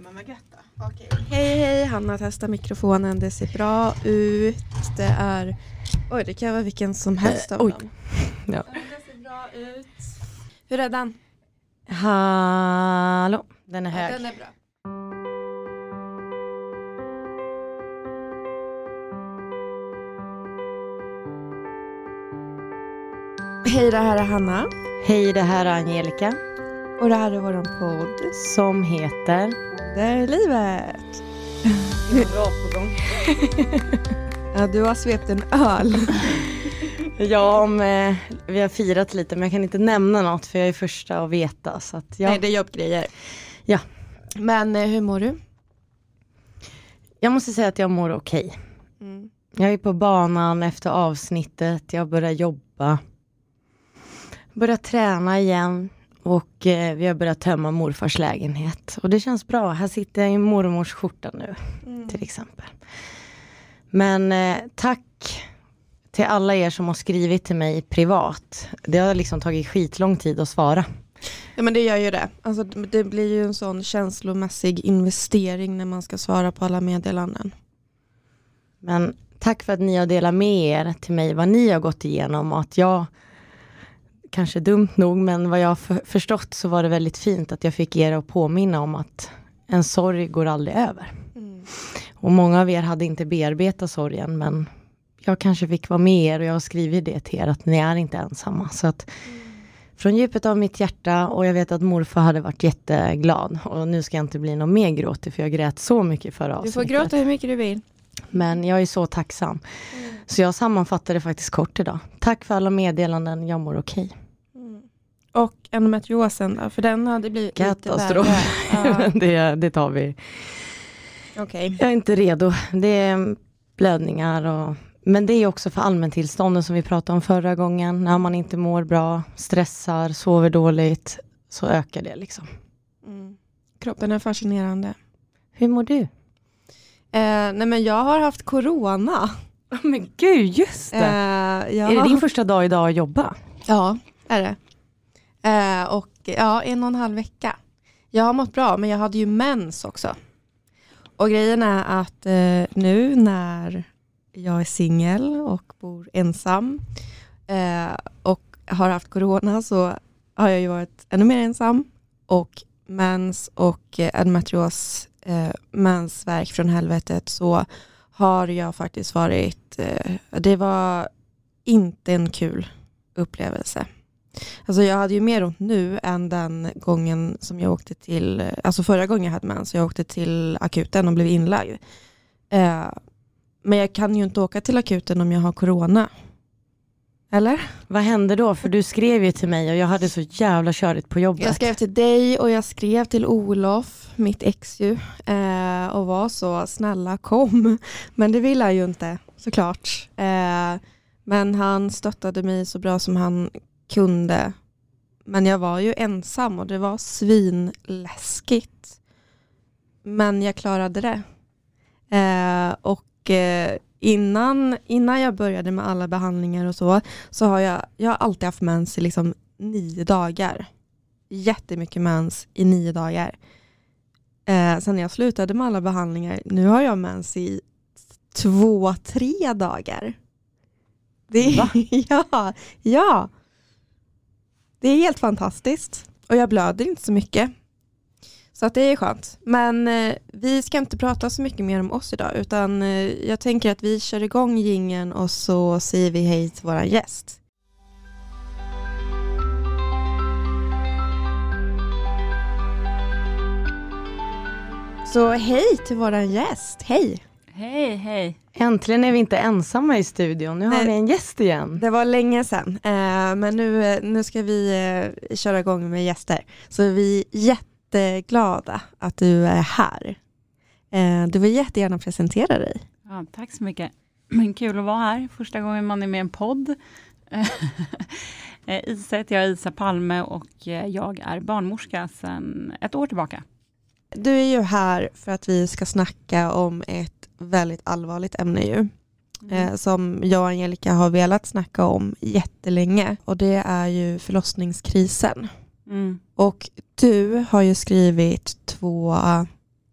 Mamma Greta. Okej. Hej, Hanna testar mikrofonen. Det ser bra ut. Det är... Oj, det kan vara vilken som helst av dem. Ja. Det ser bra ut. Hur är den? Hallå. Den är hög. Ja, den är bra. Hej, det här är Hanna. Hej, det här är Angelica. Och det här är vår podd som heter Det är livet. Det är bra på gång. Ja, du har svept en öl. Ja, men vi har firat lite, men jag kan inte nämna något för jag är första att veta. Så att jag... Nej, det är jobbgrejer. Ja. Men hur mår du? Jag måste säga att jag mår okej. Mm. Jag är på banan efter avsnittet. Jag börjar jobba. Börjar träna igen. Och vi har börjat tömma morfars lägenhet. Och det känns bra. Här sitter jag i mormors skjorta nu. Mm. Till exempel. Men tack till alla er som har skrivit till mig privat. Det har liksom tagit skitlång tid att svara. Ja, men det gör ju det. Alltså, det blir ju en sån känslomässig investering när man ska svara på alla meddelanden. Men tack för att ni har delat med er till mig vad ni har gått igenom. Och att jag... Kanske dumt nog, men vad jag har förstått så var det väldigt fint att jag fick er att påminna om att en sorg går aldrig över. Mm. Och många av er hade inte bearbetat sorgen, men jag kanske fick vara med er och jag har skrivit det till er att ni är inte ensamma. Så att från djupet av mitt hjärta, och jag vet att morfar hade varit jätteglad och nu ska jag inte bli någon mer gråtig för jag grät så mycket förra avsnittet. Du får gråta hur mycket du vill. Men jag är så tacksam. Mm. Så jag sammanfattade faktiskt kort idag. Tack för alla meddelanden, jag mår okej. Och endometriosen då, för den hade blivit katastrof. Lite värre. det tar vi. Okej. Jag är inte redo. Det är blödningar och... Men det är också för allmäntillstånden som vi pratade om förra gången. När man inte mår bra, stressar, sover dåligt, så ökar det liksom. Mm. Kroppen är fascinerande. Hur mår du? Nej, men jag har haft corona. Oh, men gud, just det. Är det din första dag idag att jobba? Ja, är det. Och ja, 1,5 vecka. Jag har mått bra, men jag hade ju mens också. Och grejen är att nu när jag är singel och bor ensam och har haft corona, så har jag ju varit ännu mer ensam. Och mens och endometrios, mensvärk från helvetet, så har jag faktiskt varit... det var inte en kul upplevelse. Alltså jag hade ju mer ont nu än den gången som jag åkte till, alltså förra gången jag hade mens, jag åkte till akuten och blev inlagd. Men jag kan ju inte åka till akuten om jag har corona. Eller? Vad hände då? För du skrev ju till mig och jag hade så jävla körigt på jobbet. Jag skrev till dig och jag skrev till Olof, mitt ex ju, och var så, snälla kom. Men det ville jag ju inte, såklart. Men han stöttade mig så bra som han kunde, men jag var ju ensam och det var svinläskigt, men jag klarade det. Och innan jag började med alla behandlingar och så har jag har alltid haft mens i liksom 9 dagar, jättemycket mens i 9 dagar. Sen jag slutade med alla behandlingar, nu har jag mens i 2-3 dagar. Va? ja Det är helt fantastiskt. Och jag blöder inte så mycket. Så att det är skönt. Men vi ska inte prata så mycket mer om oss idag. Utan jag tänker att vi kör igång jingeln och så säger vi hej till våran gäst. Så hej till våran gäst. Hej! Hej, hej. Äntligen är vi inte ensamma i studion. Nu har vi en gäst igen. Det var länge sedan. Men nu ska vi köra igång med gäster. Så vi är jätteglada att du är här. Du vill jättegärna presentera dig. Ja, tack så mycket. Kul att vara här. Första gången man är med i en podd. Jag är Isa Palme och jag är barnmorska sedan 1 år tillbaka. Du är ju här för att vi ska snacka om ett väldigt allvarligt ämne ju. Som jag och Angelica har velat snacka om jättelänge. Och det är ju förlossningskrisen. Mm. Och du har ju skrivit 2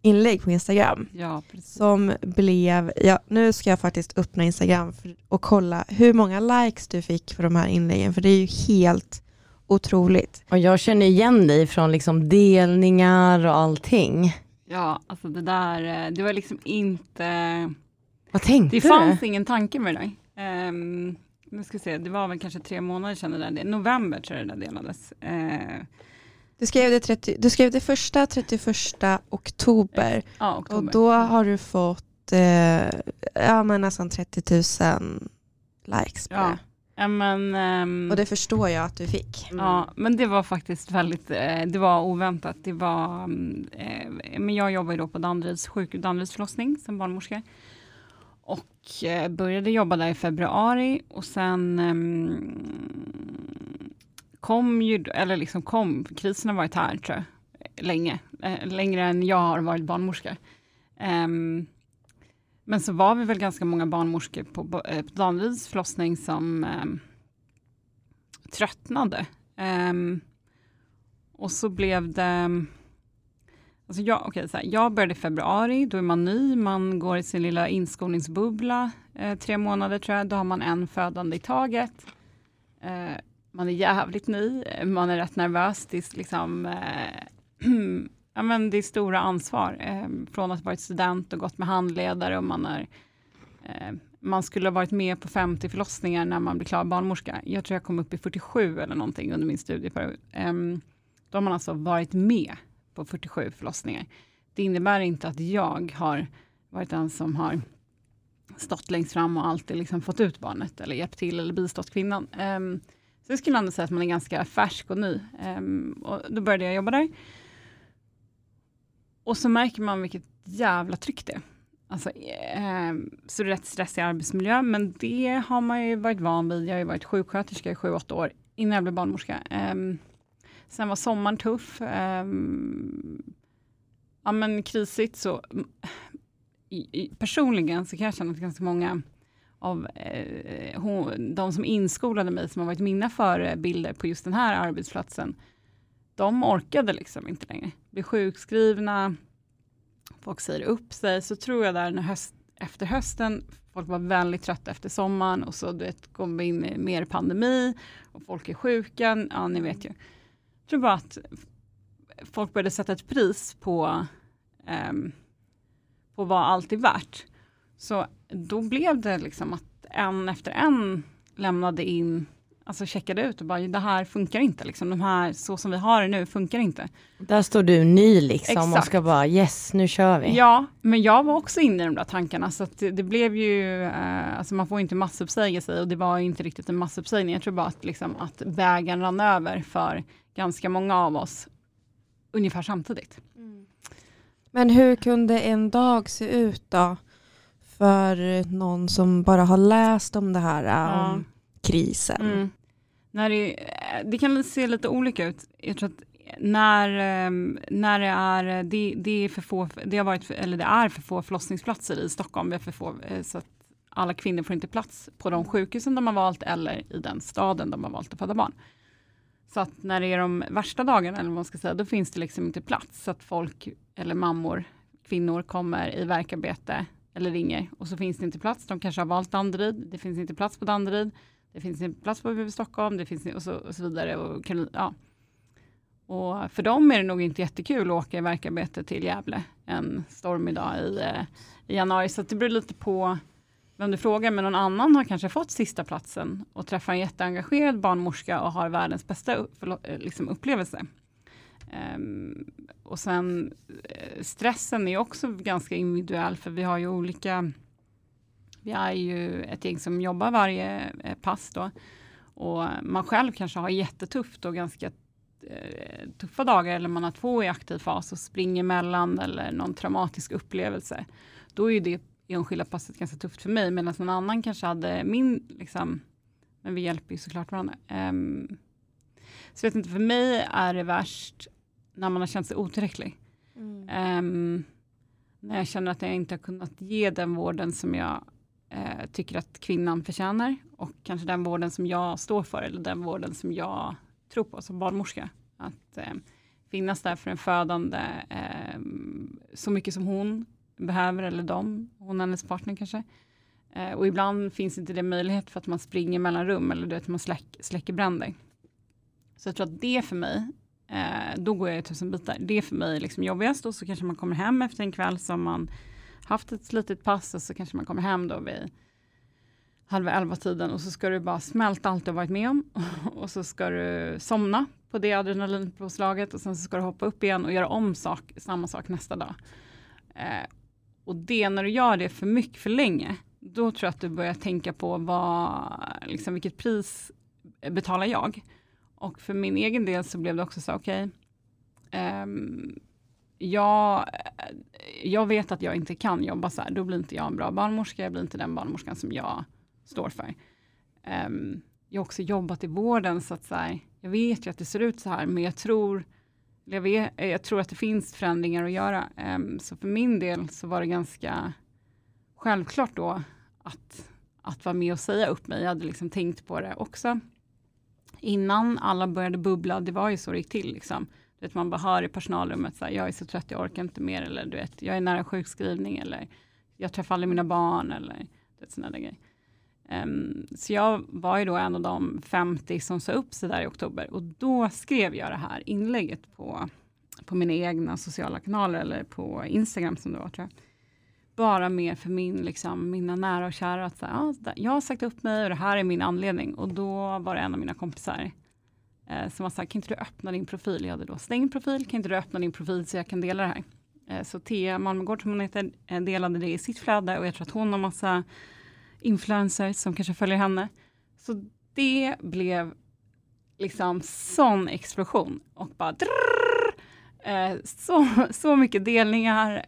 inlägg på Instagram. Ja, precis. Som blev, ja, nu ska jag faktiskt öppna Instagram och kolla hur många likes du fick för de här inläggen. För det är ju helt otroligt. Och jag känner igen dig från liksom delningar och allting. Ja, alltså det där, det var liksom inte... Vad tänkte du? Det fanns ingen tanke med det där. Nu ska jag se, det var väl kanske 3 månader sedan det där. November tror jag det där delades. Du skrev det första 31 oktober. Ja, oktober. Och då har du fått nästan 30 000 likes på det. Ja, men, och det förstår jag att du fick. Ja, men det var faktiskt väldigt, det var oväntat. Det var, men jag jobbar ju då på Danderyds förlossning som barnmorska. Och började jobba där i februari och sen krisen har varit här tror jag, länge. Längre än jag har varit barnmorska. Men så var vi väl ganska många barnmorskor på Danderyds förlossning som tröttnade. Och så blev det... Alltså jag började i februari, då är man ny, man går i sin lilla inskolningsbubbla 3 månader tror jag, då har man 1 födande i taget. Man är jävligt ny, man är rätt nervös, det är, liksom, ja, men det är stora ansvar från att varit student och gått med handledare och man skulle ha varit med på 50 förlossningar när man blir klar barnmorska. Jag tror jag kom upp i 47 eller någonting under min studieperiod. Då har man alltså varit med på 47 förlossningar. Det innebär inte att jag har varit den som har stått längst fram och alltid liksom fått ut barnet eller hjälpt till eller bistått kvinnan. Så jag skulle ändå säga att man är ganska färsk och ny. Och då började jag jobba där. Och så märker man vilket jävla tryck det är. Alltså, så det är rätt stressig arbetsmiljö, men det har man ju varit van vid. Jag har ju varit sjuksköterska i 7-8 år innan jag blev barnmorska. Sen var sommaren tuff. Ja, men krisigt så... Personligen så kan jag känna att ganska många av de som inskolade mig som har varit mina förebilder på just den här arbetsplatsen, de orkade liksom inte längre. Blir sjukskrivna, folk säger upp sig. Så tror jag där efter hösten, folk var väldigt trötta efter sommaren och så kom vi in i mer pandemi och folk är sjuka. Ja, ni vet ju. Jag tror bara att folk började sätta ett pris på vad allt är värt. Så då blev det liksom att en efter en lämnade in, alltså checkade ut och bara, det här funkar inte liksom. De här, så som vi har det nu, funkar inte. Där står du ny liksom. Exakt. Och ska bara, yes, nu kör vi. Ja, men jag var också inne i de där tankarna. Så att det blev ju, alltså man får inte massuppsäga sig och det var ju inte riktigt en massuppsägning. Jag tror bara att, liksom, att vägen rann över för ganska många av oss ungefär samtidigt. Mm. Men hur kunde en dag se ut då? För någon som bara har läst om det här, om krisen. Mm. När det kan se lite olika ut. Jag tror att när det är, det är för få, det har varit, eller det är för få förlossningsplatser i Stockholm. Det är för få, så att alla kvinnor får inte plats på de sjukhusen de har valt eller i den staden de har valt att föda barn. Så att när det är de värsta dagarna, eller vad man ska säga, då finns det liksom inte plats. Så att folk, eller mammor, kvinnor kommer i verkarbete eller ringer. Och så finns det inte plats. De kanske har valt Danderyd. Det finns inte plats på Danderyd. Det finns inte plats på BB Stockholm. Det finns och så vidare. Och för dem är det nog inte jättekul att åka i verkarbete till Gävle en stormig dag i januari. Så att det beror lite på vem du frågar. Men någon annan har kanske fått sista platsen och träffar en jätteengagerad barnmorska och har världens bästa liksom upplevelse. Och sen stressen är också ganska individuell, för vi har ju olika, vi är ju ett gäng som jobbar varje pass då, och man själv kanske har jättetufft och ganska tuffa dagar, eller man har 2 i aktiv fas och springer mellan eller någon traumatisk upplevelse, då är ju det enskilda passet ganska tufft för mig, medan någon annan kanske hade min liksom, men vi hjälper ju såklart varandra. Så vet inte, för mig är det värst när man har känt sig otillräcklig. När jag känner att jag inte har kunnat ge den vården som jag tycker att kvinnan förtjänar. Och kanske den vården som jag står för. Eller den vården som jag tror på som barnmorska. Att finnas där för en födande så mycket som hon behöver, eller dem, hon och hennes partner kanske. Och ibland finns inte det möjlighet för att man springer mellan rum eller du vet, man släcker bränder. Så jag tror att det för mig, då går jag i tusen bitar. Det för mig är liksom jobbigast, och så kanske man kommer hem efter en kväll som man haft ett slitet pass, och så kanske man kommer hem då vid 22:30 och så ska du bara smälta allt du har varit med om och så ska du somna på det adrenalinpåslaget och sen så ska du hoppa upp igen och göra om samma sak nästa dag. Och det, när du gör det för mycket för länge, då tror jag att du börjar tänka på liksom, vilket pris betalar jag? Och för min egen del så blev det också så, okej, jag vet att jag inte kan jobba så här. Då blir inte jag en bra barnmorska, jag blir inte den barnmorskan som jag står för. Jag har också jobbat i vården, så att så här, jag vet ju att det ser ut så här, men jag tror att det finns förändringar att göra. Så för min del så var det ganska självklart då att vara med och säga upp mig. Jag hade liksom tänkt på det också. Innan alla började bubbla, det var ju så det gick till liksom. Du vet, man bara hör i personalrummet så här, jag är så trött, jag orkar inte mer, eller du vet, jag är nära sjukskrivning, eller jag träffar aldrig mina barn, eller sådana där grejer. Så jag var ju då en av de 50 som sa upp sig där i oktober, och då skrev jag det här inlägget på mina egna sociala kanaler, eller på Instagram som det var, tror jag. Bara mer för mina nära och kära, att så här, ja, jag har sagt upp mig och det här är min anledning. Och då var det en av mina kompisar som var så här, kan inte du öppna din profil? Jag hade då stängd profil, kan inte du öppna din profil så jag kan dela det här? Så Tia Malmogård, som hon heter, delade det i sitt flöde, och jag tror att hon har massa influencers som kanske följer henne. Så det blev liksom sån explosion, och bara så mycket delningar,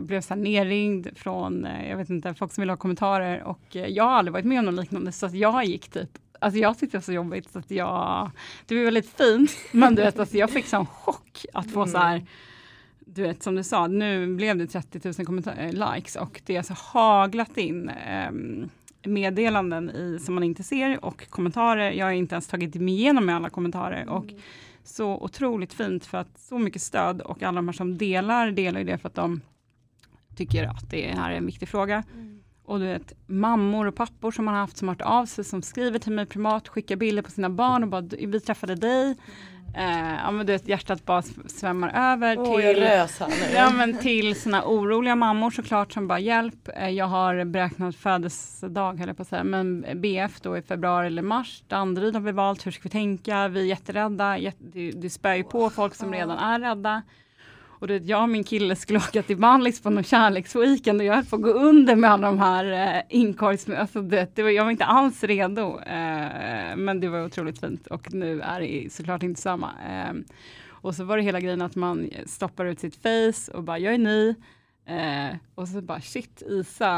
blev så här nerringd från, jag vet inte, folk som vill ha kommentarer, och jag har aldrig varit med om något liknande, så att jag gick typ, alltså jag tyckte det var så jobbigt så att det blev väldigt fint, men du vet, alltså jag fick sån chock att få så här, du vet, som du sa, nu blev det 30 000 likes, och det är så haglat in meddelanden som man inte ser, och kommentarer, jag har inte ens tagit mig igenom med alla kommentarer, och så otroligt fint, för att så mycket stöd, och alla de här som delar ju det för att de tycker att det här är en viktig fråga. Och du vet, mammor och pappor som man har haft, som har hört av sig, som skriver till mig privat, skickar bilder på sina barn och bara, vi träffade dig. Ja, men du vet, hjärtat bara svämmar över till såna oroliga mammor, såklart, som bara, hjälp, jag har beräknat födelsedag, höll jag på att säga, men BF då i februari eller mars, Danderyd har vi valt, hur ska vi tänka, vi är jätterädda, det spär ju på folk som redan är rädda. Och det, jag och min kille skulle åka till Bandlis på någon kärleksweekend, och jag får gå under med alla de här inkorgsmöten. Alltså jag var inte alls redo, men det var otroligt fint, och nu är det såklart inte samma. Och så var det hela grejen att man stoppar ut sitt face och bara, jag är ny. Och så bara, shit, Isa,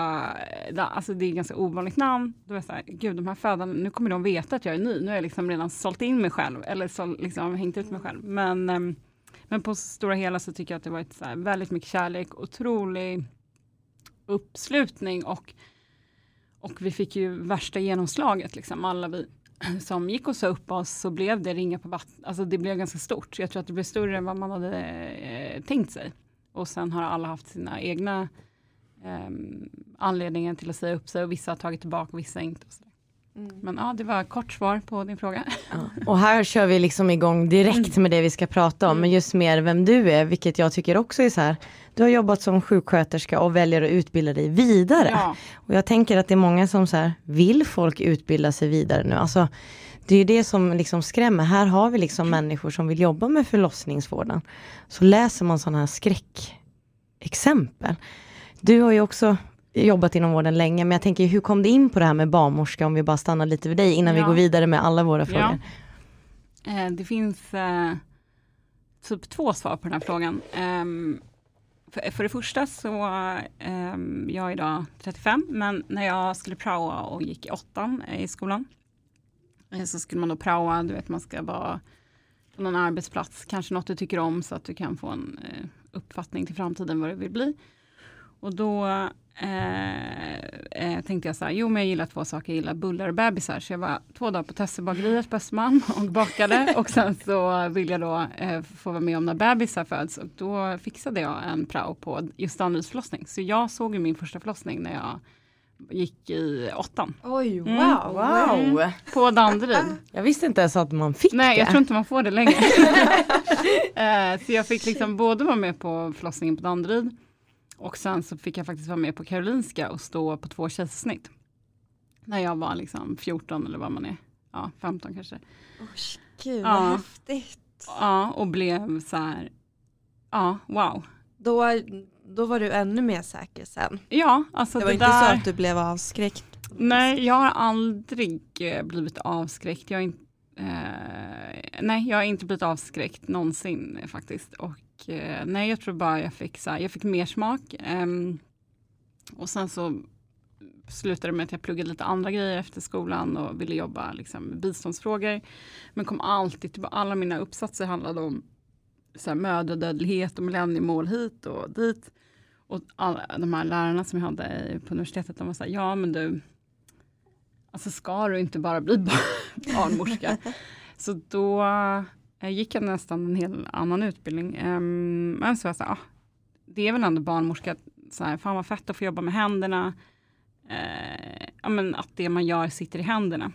alltså det är ganska ovanligt namn. Då var jag så här, gud, de här födarna, nu kommer de veta att jag är ny. Nu har jag liksom redan sålt in mig själv, eller hängt ut mig själv. Men på stora hela så tycker jag att det varit så här väldigt mycket kärlek, otrolig uppslutning, och vi fick ju värsta genomslaget liksom. Alla vi som gick och sa upp oss, så blev det ringa på vatten. Alltså det blev ganska stort. Jag tror att det blev större än vad man hade tänkt sig. Och sen har alla haft sina egna anledningar till att säga upp sig, och vissa har tagit tillbaka och vissa inte. Men ja, det var kort svar på din fråga. Ja. Och här kör vi liksom igång direkt med det vi ska prata om. Men just mer vem du är, vilket jag tycker också är så här. Du har jobbat som sjuksköterska och väljer att utbilda dig vidare. Ja. Och jag tänker att det är många som så här, vill folk utbilda sig vidare nu? Alltså, det är ju det som liksom skrämmer. Här har vi liksom människor som vill jobba med förlossningsvården. Så läser man sådana här skräckexempel. Du har ju också jobbat inom vården länge, men jag tänker, hur kom det in på det här med barnmorska, om vi bara stannar lite vid dig innan vi går vidare med alla våra frågor? Ja. Det finns typ 2 svar på den här frågan. För det första så jag är idag 35, men när jag skulle praoa och gick i 8:an i skolan, så skulle man då praoa, du vet, man ska vara på någon arbetsplats, kanske något du tycker om, så att du kan få en uppfattning till framtiden vad du vill bli. Och då tänkte jag så här, men jag gillar två saker. Jag gillar bullar och bebisar. Så jag var 2 dagar på Tässebakariets bästman och bakade. Och sen så ville jag då få vara med om när bebisar föds. Och då fixade jag en prao på just Danderyds förlossning. Så jag såg ju min första förlossning när jag gick i 8. Oj, wow. Wow. Mm, på Danderyd. Jag visste inte ens att man fick det. Nej, jag tror inte man får det längre. Så jag fick liksom både vara med på förlossningen på Danderyd. Och sen så fick jag faktiskt vara med på Karolinska och stå på 2 kejsarsnitt. När jag var liksom 14 eller vad man är. Ja, 15 kanske. Oj, gud, vad häftigt. Ja, och blev så här, ja, wow. Då var du ännu mer säker sen. Ja, alltså det var inte så att du blev avskräckt. Nej, jag har aldrig blivit avskräckt. Jag har inte blivit avskräckt någonsin faktiskt. Och nej, jag tror bara jag fick mer smak. Och sen så slutade det med att jag pluggade lite andra grejer efter skolan och ville jobba liksom med biståndsfrågor. Men kom alltid, typ, alla mina uppsatser handlade om så här, mödradödlighet och millenniemål hit och dit. Och alla de här lärarna som jag hade på universitetet, de var så här, ja men du, alltså ska du inte bara bli barnmorska? Så då gick jag nästan en helt annan utbildning. Men så jag sa, det är väl ändå barnmorska, så här, fan vad fett att få jobba med händerna. Ja, men att det man gör sitter i händerna.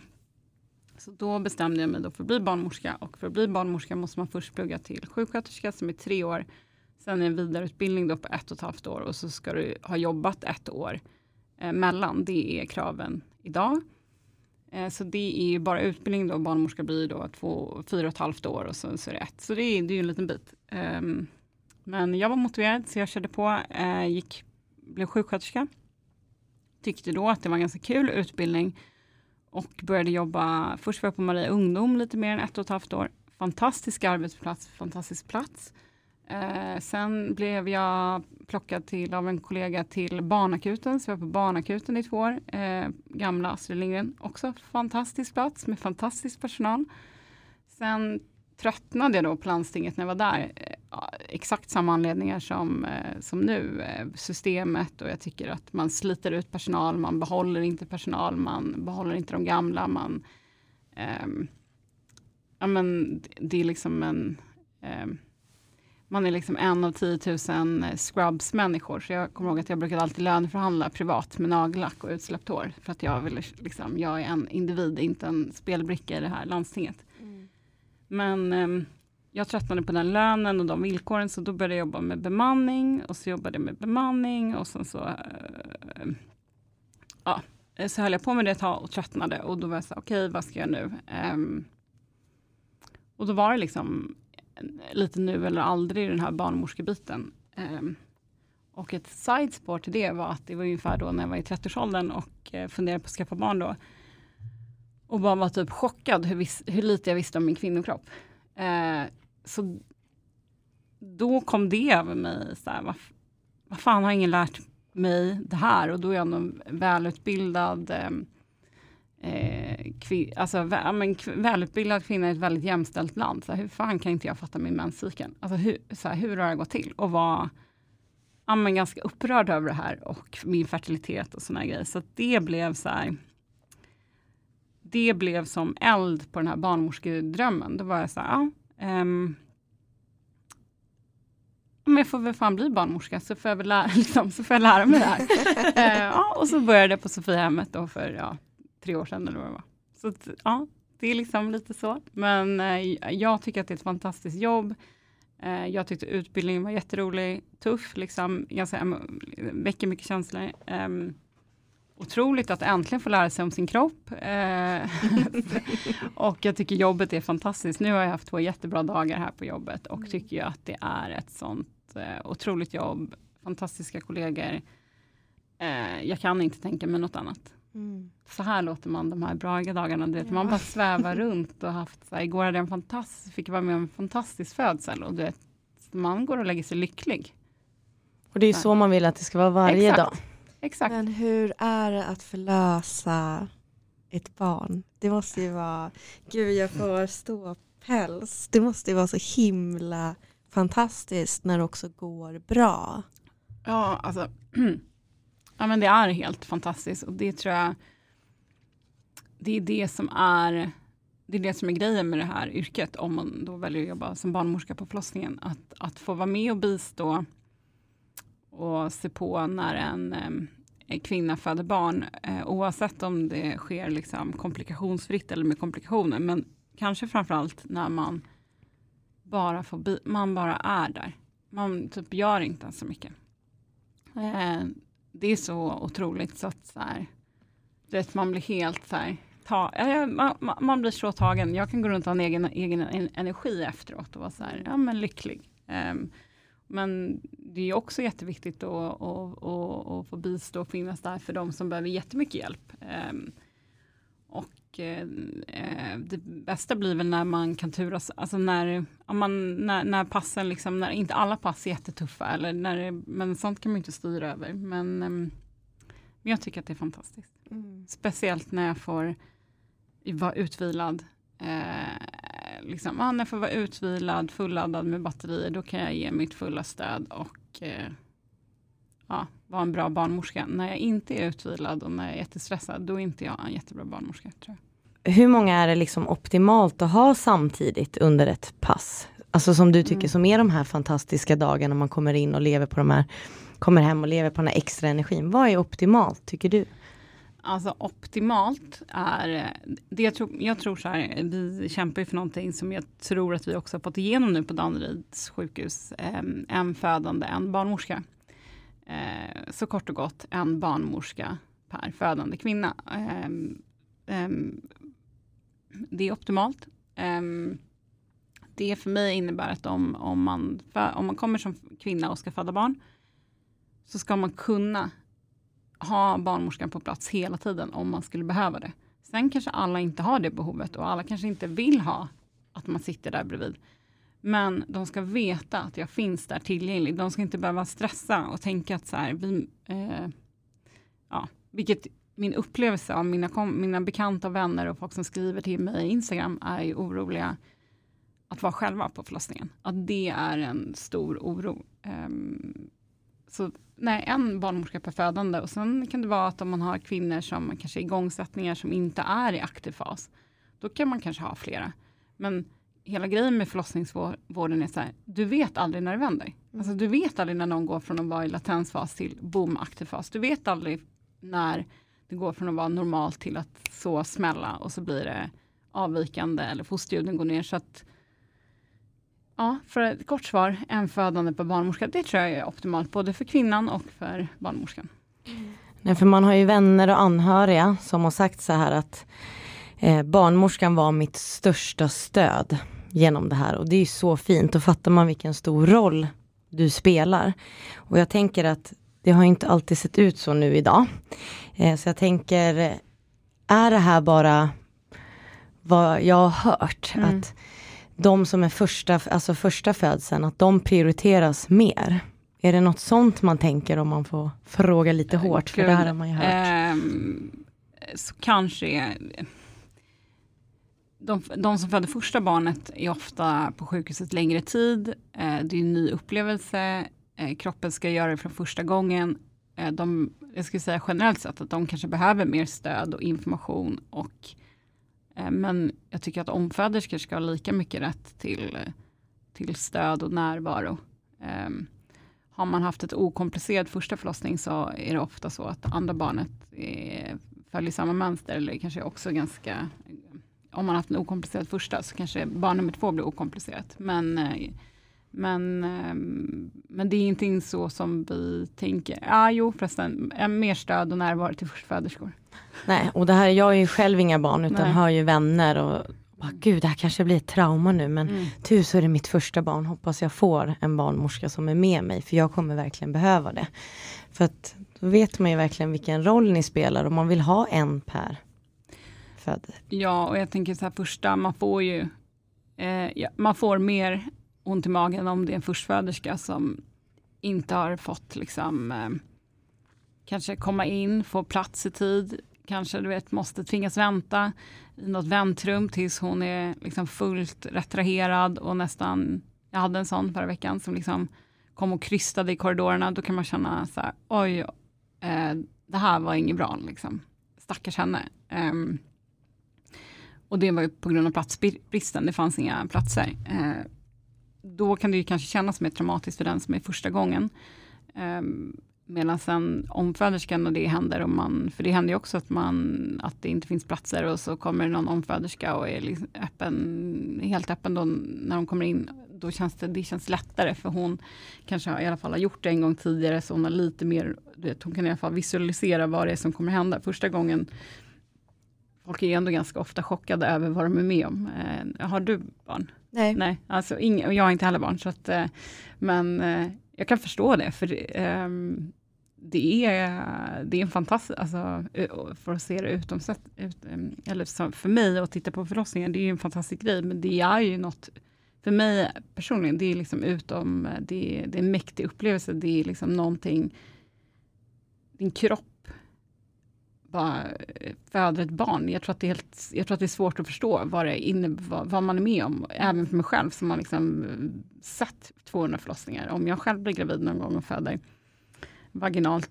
Så då bestämde jag mig då för att bli barnmorska. Och för att bli barnmorska måste man först plugga till sjuksköterska som är 3 år. Sen en vidareutbildning då på 1,5 år. Och så ska du ha jobbat 1 år mellan. Det är kraven idag. Så det är ju bara utbildning då. Barnmorska blir då 4,5 år och sen så är det 1. Så det är ju en liten bit. Men jag var motiverad så jag körde på. Blev sjuksköterska. Tyckte då att det var en ganska kul utbildning. Och började jobba, först var jag på Maria Ungdom lite mer än 1,5 år. Fantastisk arbetsplats, fantastisk plats. Sen blev jag plockad av en kollega till barnakuten. Så jag var på barnakuten i 2 år. Gamla Astrid Lindgren, också fantastisk plats med fantastisk personal. Sen tröttnade jag då på landstinget när jag var där. Exakt samma anledningar som nu. Systemet, och jag tycker att man sliter ut personal, man behåller inte personal, man behåller inte de gamla. Det är liksom man är liksom 1 av 10 000 scrubs-människor. Så jag kommer ihåg att jag brukade alltid löneförhandla privat med nagellack och utsläppt hår. För att jag ville, liksom, jag är en individ, inte en spelbricka i det här landstinget. Mm. Men jag tröttnade på den lönen och de villkoren, så då började jag jobba med bemanning. Och så jobbade jag med bemanning och sen så, så höll jag på med det ett tag och tröttnade. Och då var jag så här, okej, vad ska jag nu? Och då var det liksom lite nu eller aldrig den här barnmorskebiten. Och ett sidespår till det var att det var ungefär då när jag var i 30-årsåldern och funderade på att skaffa barn då. Och bara var typ chockad hur lite jag visste om min kvinnokropp. Så då kom det över mig så här, vad fan har ingen lärt mig det här? Och då är jag någon välutbildad välutbildad kvinna i ett väldigt jämställt land. Så här, hur fan kan inte jag fatta min menscykeln? Alltså hur har jag gått till? Och var ganska upprörd över det här och min fertilitet och såna grejer. Så att det blev så här, det blev som eld på den här barnmorskedrömmen. Då var jag så här, men jag får väl fan bli barnmorska så får jag väl lära mig det här. Och så började jag på Sofiehemmet då för 3 år sedan eller vad det var. Så att, det är liksom lite så. Men jag tycker att det är ett fantastiskt jobb. Jag tyckte utbildningen var jätterolig, tuff liksom. Väcker mycket känslor. Otroligt att äntligen få lära sig om sin kropp. Och jag tycker jobbet är fantastiskt. Nu har jag haft 2 jättebra dagar här på jobbet. Och tycker jag att det är ett sånt otroligt jobb. Fantastiska kollegor. Jag kan inte tänka mig något annat. Mm. Så här låter man de här bra dagarna. Du vet, man bara svävar runt och haft så här, igår hade jag fick vara med om en fantastisk födsel. Och du vet, man går och lägger sig lycklig. Och det är ju så man vill att det ska vara varje dag. Exakt. Men hur är det att förlösa ett barn? Det måste ju vara, gud jag får stå päls. Det måste ju vara så himla fantastiskt när det också går bra. Ja, alltså Ja, men det är helt fantastiskt. Och det tror jag, det är det som är grejen med det här yrket, om man då väljer att jobba som barnmorska på förlossningen. Att få vara med och bistå och se på när en kvinna föder barn, oavsett om det sker liksom komplikationsfritt eller med komplikationer, men kanske framförallt när man bara får man bara är där. Man typ gör inte så mycket. Det är så otroligt så att så här, vet, man blir helt så här, man blir så tagen. Jag kan gå runt och ha en egen energi efteråt och vara så här, ja men lycklig. Men det är också jätteviktigt att få bistå och finnas där för de som behöver jättemycket hjälp. Och det bästa blir väl när man kan turas, alltså när passen liksom, när inte alla pass är jättetuffa eller men sånt kan man inte styra över, men jag tycker att det är fantastiskt. Speciellt när jag får vara utvilad, liksom, när jag får vara utvilad, fulladdad med batterier, då kan jag ge mitt fulla stöd och vara en bra barnmorska. När jag inte är utvilad och när jag är jättestressad, då är inte jag en jättebra barnmorska, tror jag. Hur många är det liksom optimalt att ha samtidigt under ett pass? Alltså som du tycker som är de här fantastiska dagarna man kommer in och lever på de här, kommer hem och lever på den här extra energin. Vad är optimalt, tycker du? Alltså optimalt är, det jag tror så här, vi kämpar ju för någonting som jag tror att vi också har fått igenom nu på Danderyds sjukhus. En födande, en barnmorska. Så kort och gott, en barnmorska per födande kvinna. Det är optimalt. Det för mig innebär att om man kommer som kvinna och ska föda barn, så ska man kunna ha barnmorskan på plats hela tiden om man skulle behöva det. Sen kanske alla inte har det behovet och alla kanske inte vill ha att man sitter där bredvid. Men de ska veta att jag finns där tillgänglig. De ska inte behöva stressa och tänka att så här, vilket min upplevelse av mina bekanta, vänner och folk som skriver till mig i Instagram är ju oroliga att vara själva på förlossningen. Att det är en stor oro. Så nej, en barnmorska per födande, och sen kan det vara att om man har kvinnor som kanske är igångsättningar som inte är i aktiv fas, då kan man kanske ha flera. Men hela grejen med förlossningsvården är så här, du vet aldrig när det vänder. Alltså du vet aldrig när någon går från att vara i latensfas till boom, aktiv fas. Du vet aldrig när det går från att vara normalt till att så smälla och så blir det avvikande eller fosterljuden går ner, så att för ett kort svar, en födande på barnmorska, det tror jag är optimalt både för kvinnan och för barnmorskan. Nej, för man har ju vänner och anhöriga som har sagt så här att barnmorskan var mitt största stöd genom det här, och det är ju så fint, och fattar man vilken stor roll du spelar. Och jag tänker att det har inte alltid sett ut så nu idag, så jag tänker, är det här bara vad jag har hört, att de som är första födseln, att de prioriteras mer. Är det något sånt man tänker, om man får fråga lite hårt? För det här har man ju hört. Så kanske de som föder första barnet är ofta på sjukhuset längre tid. Det är en ny upplevelse. Kroppen ska göra det från första gången. Jag skulle säga generellt sett att de kanske behöver mer stöd och information, och men jag tycker att omföderskor ska ha lika mycket rätt till stöd och närvaro. Har man haft ett okomplicerat första förlossning, så är det ofta så att andra barnet följer samma mönster, eller kanske också ganska, om man haft en okomplicerad första, så kanske barn nummer 2 blir okomplicerat. Men det är ingenting så som vi tänker. Förresten, mer stöd och närvaro till förstföderskor. Nej, och det här, jag är ju själv inga barn utan har ju vänner och gud, det här kanske blir ett trauma nu, men tur så är det mitt första barn, hoppas jag får en barnmorska som är med mig, för jag kommer verkligen behöva det. För att då vet man ju verkligen vilken roll ni spelar, och man vill ha en per född. Ja, och jag tänker så här, första, man får ju man får mer ont i magen om det är en förstföderska som inte har fått liksom kanske komma in, få plats i tid, kanske måste tvingas vänta i något väntrum tills hon är liksom fullt retraherad och nästan, jag hade en sån förra veckan som liksom kom och krystade i korridorerna, då kan man känna så här, oj, det här var inget bra liksom. Stackars henne. Och det var ju på grund av platsbristen. Det fanns inga platser. Då kan det ju kanske kännas mer traumatiskt för den som är första gången. Medan sen omföderskan och det händer. Och man, för det händer ju också att det inte finns platser. Och så kommer någon omföderska och är liksom öppen, helt öppen då, när de kommer in. Då känns det känns lättare, för hon kanske i alla fall har gjort det en gång tidigare. Så hon har lite mer, hon kan i alla fall visualisera vad det är som kommer hända. Första gången, folk är ändå ganska ofta chockade över vad de är med om. Har du barn? Nej. Nej, alltså jag har inte heller barn. Så att, men jag kan förstå det, för det är en fantastisk, alltså, för att se det utom sett, eller för mig att titta på förlossningen, det är ju en fantastisk grej, men det är ju något, för mig personligen, det är liksom utom, det är en mäktig upplevelse, det är liksom någonting, din kropp bara föder ett barn. Jag tror att det är svårt att förstå vad man är med om. Även för mig själv som har liksom sett 200 förlossningar. Om jag själv blir gravid någon gång och föder vaginalt,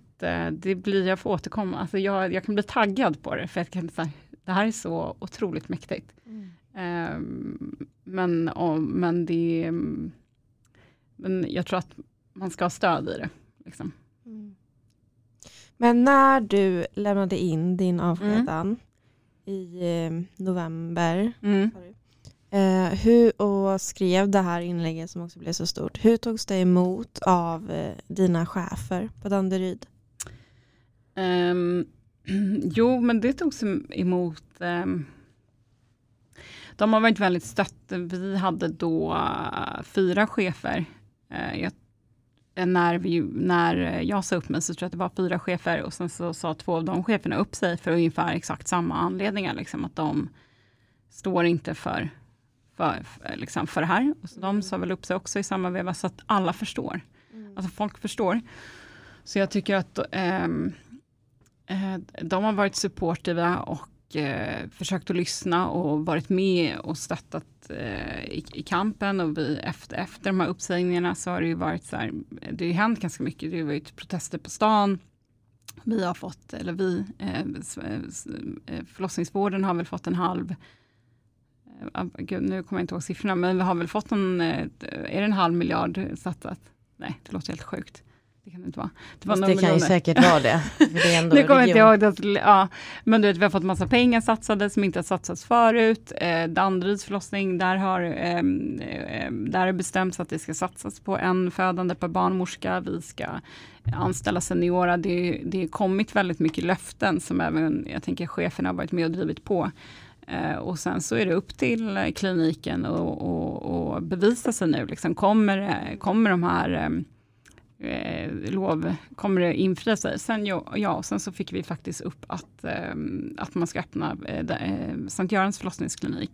det blir jag för återkomma. Alltså jag kan bli taggad på det, för jag kan säga, det här är så otroligt mäktigt. Men jag tror att man ska ha stöd i det liksom. Men när du lämnade in din avskedan i november, och skrev det här inlägget som också blev så stort, hur togs det emot av dina chefer på Danderyd? Jo, men det togs emot. De har varit väldigt stött. Vi hade då 4 chefer. När jag sa upp mig så tror jag att det var 4 chefer, och sen så sa 2 av de cheferna upp sig för ungefär exakt samma anledningar. Liksom, att de står inte för det här. Och så de sa väl upp sig också i samma veva, så att alla förstår. Alltså folk förstår. Så jag tycker att de har varit supportiva och försökt att lyssna och varit med och stöttat i kampen. Och vi efter de här uppsägningarna så har det ju varit så här, det har ju hänt ganska mycket, det har varit protester på stan, förlossningsvården har väl fått en halv, nu kommer jag inte ihåg siffrorna, men vi har väl fått en halv miljard satsat. Nej, det låter helt sjukt. Det kan det inte vara. Det kan ju säkert vara det. Det är ändå nu kommer inte jag att, ja. Men du vet, vi har fått massa pengar satsade som inte har satsats förut. Danderyds förlossning, där är bestämt att det ska satsas på en födande per barnmorska. Vi ska anställa seniora. Det är kommit väldigt mycket löften som även, jag tänker, cheferna har varit med och drivit på. Och sen så är det upp till kliniken och bevisa sig nu. Liksom, kommer de här lov kommer det infria sig. Sen så fick vi faktiskt upp att man ska öppna Sankt Görans förlossningsklinik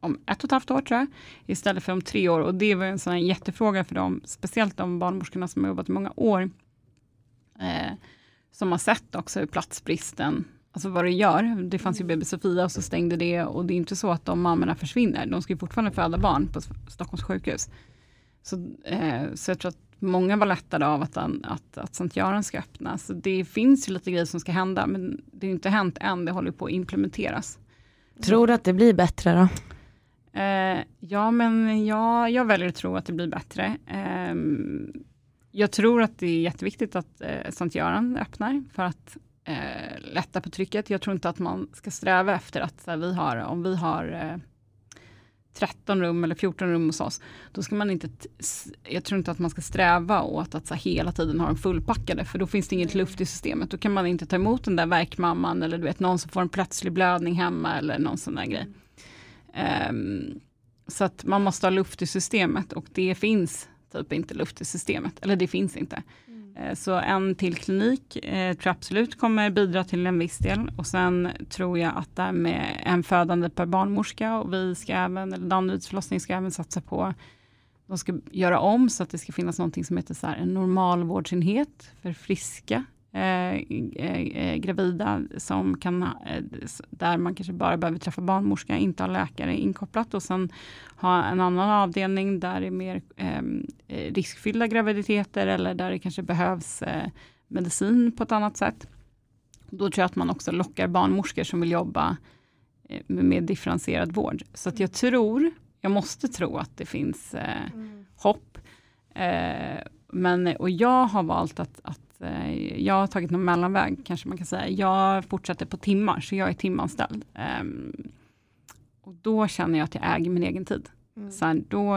om 1,5 år, tror jag, istället för om 3 år. Och det var en sån här jättefråga för dem, speciellt de barnmorskorna som har jobbat i många år, som har sett också hur platsbristen, alltså vad det gör. Det fanns ju BB Sofia och så stängde det, och det är inte så att de mammorna försvinner. De ska ju fortfarande föda barn på Stockholms sjukhus. Så jag tror att många var lättade av att Sankt Göran ska öppnas. Det finns ju lite grejer som ska hända, men det är inte hänt än. Det håller på att implementeras. Tror du att det blir bättre då? Jag väljer att tro att det blir bättre. Jag tror att det är jätteviktigt att Sankt Göran öppnar för att lätta på trycket. Jag tror inte att man ska sträva efter att så här, om vi har 13 rum eller 14 rum hos oss, då ska man inte, jag tror inte att man ska sträva åt att så hela tiden ha en fullpackade, för då finns det inget luft i systemet. Då kan man inte ta emot den där verkmamman, eller du vet, någon som får en plötslig blödning hemma eller någon sån där grej. Så att man måste ha luft i systemet, och det finns typ inte luft i systemet, eller det finns inte. Så en till klinik tror jag absolut kommer bidra till en viss del. Och sen tror jag att det här med en födande per barnmorska, och vi ska även, eller Danderyds förlossning ska även satsa på, de ska göra om så att det ska finnas någonting som heter så här, en normalvårdsenhet för friska gravida som kan, där man kanske bara behöver träffa barnmorska, inte ha läkare inkopplat, och sen ha en annan avdelning där det är mer riskfyllda graviditeter eller där det kanske behövs medicin på ett annat sätt. Då tror jag att man också lockar barnmorskor som vill jobba med differentierad vård. Så att jag måste tro att det finns hopp. Men jag har valt att jag har tagit någon mellanväg, kanske man kan säga. Jag fortsätter på timmar, så jag är timanställd. Och då känner jag att jag äger min egen tid. Mm. Så här, då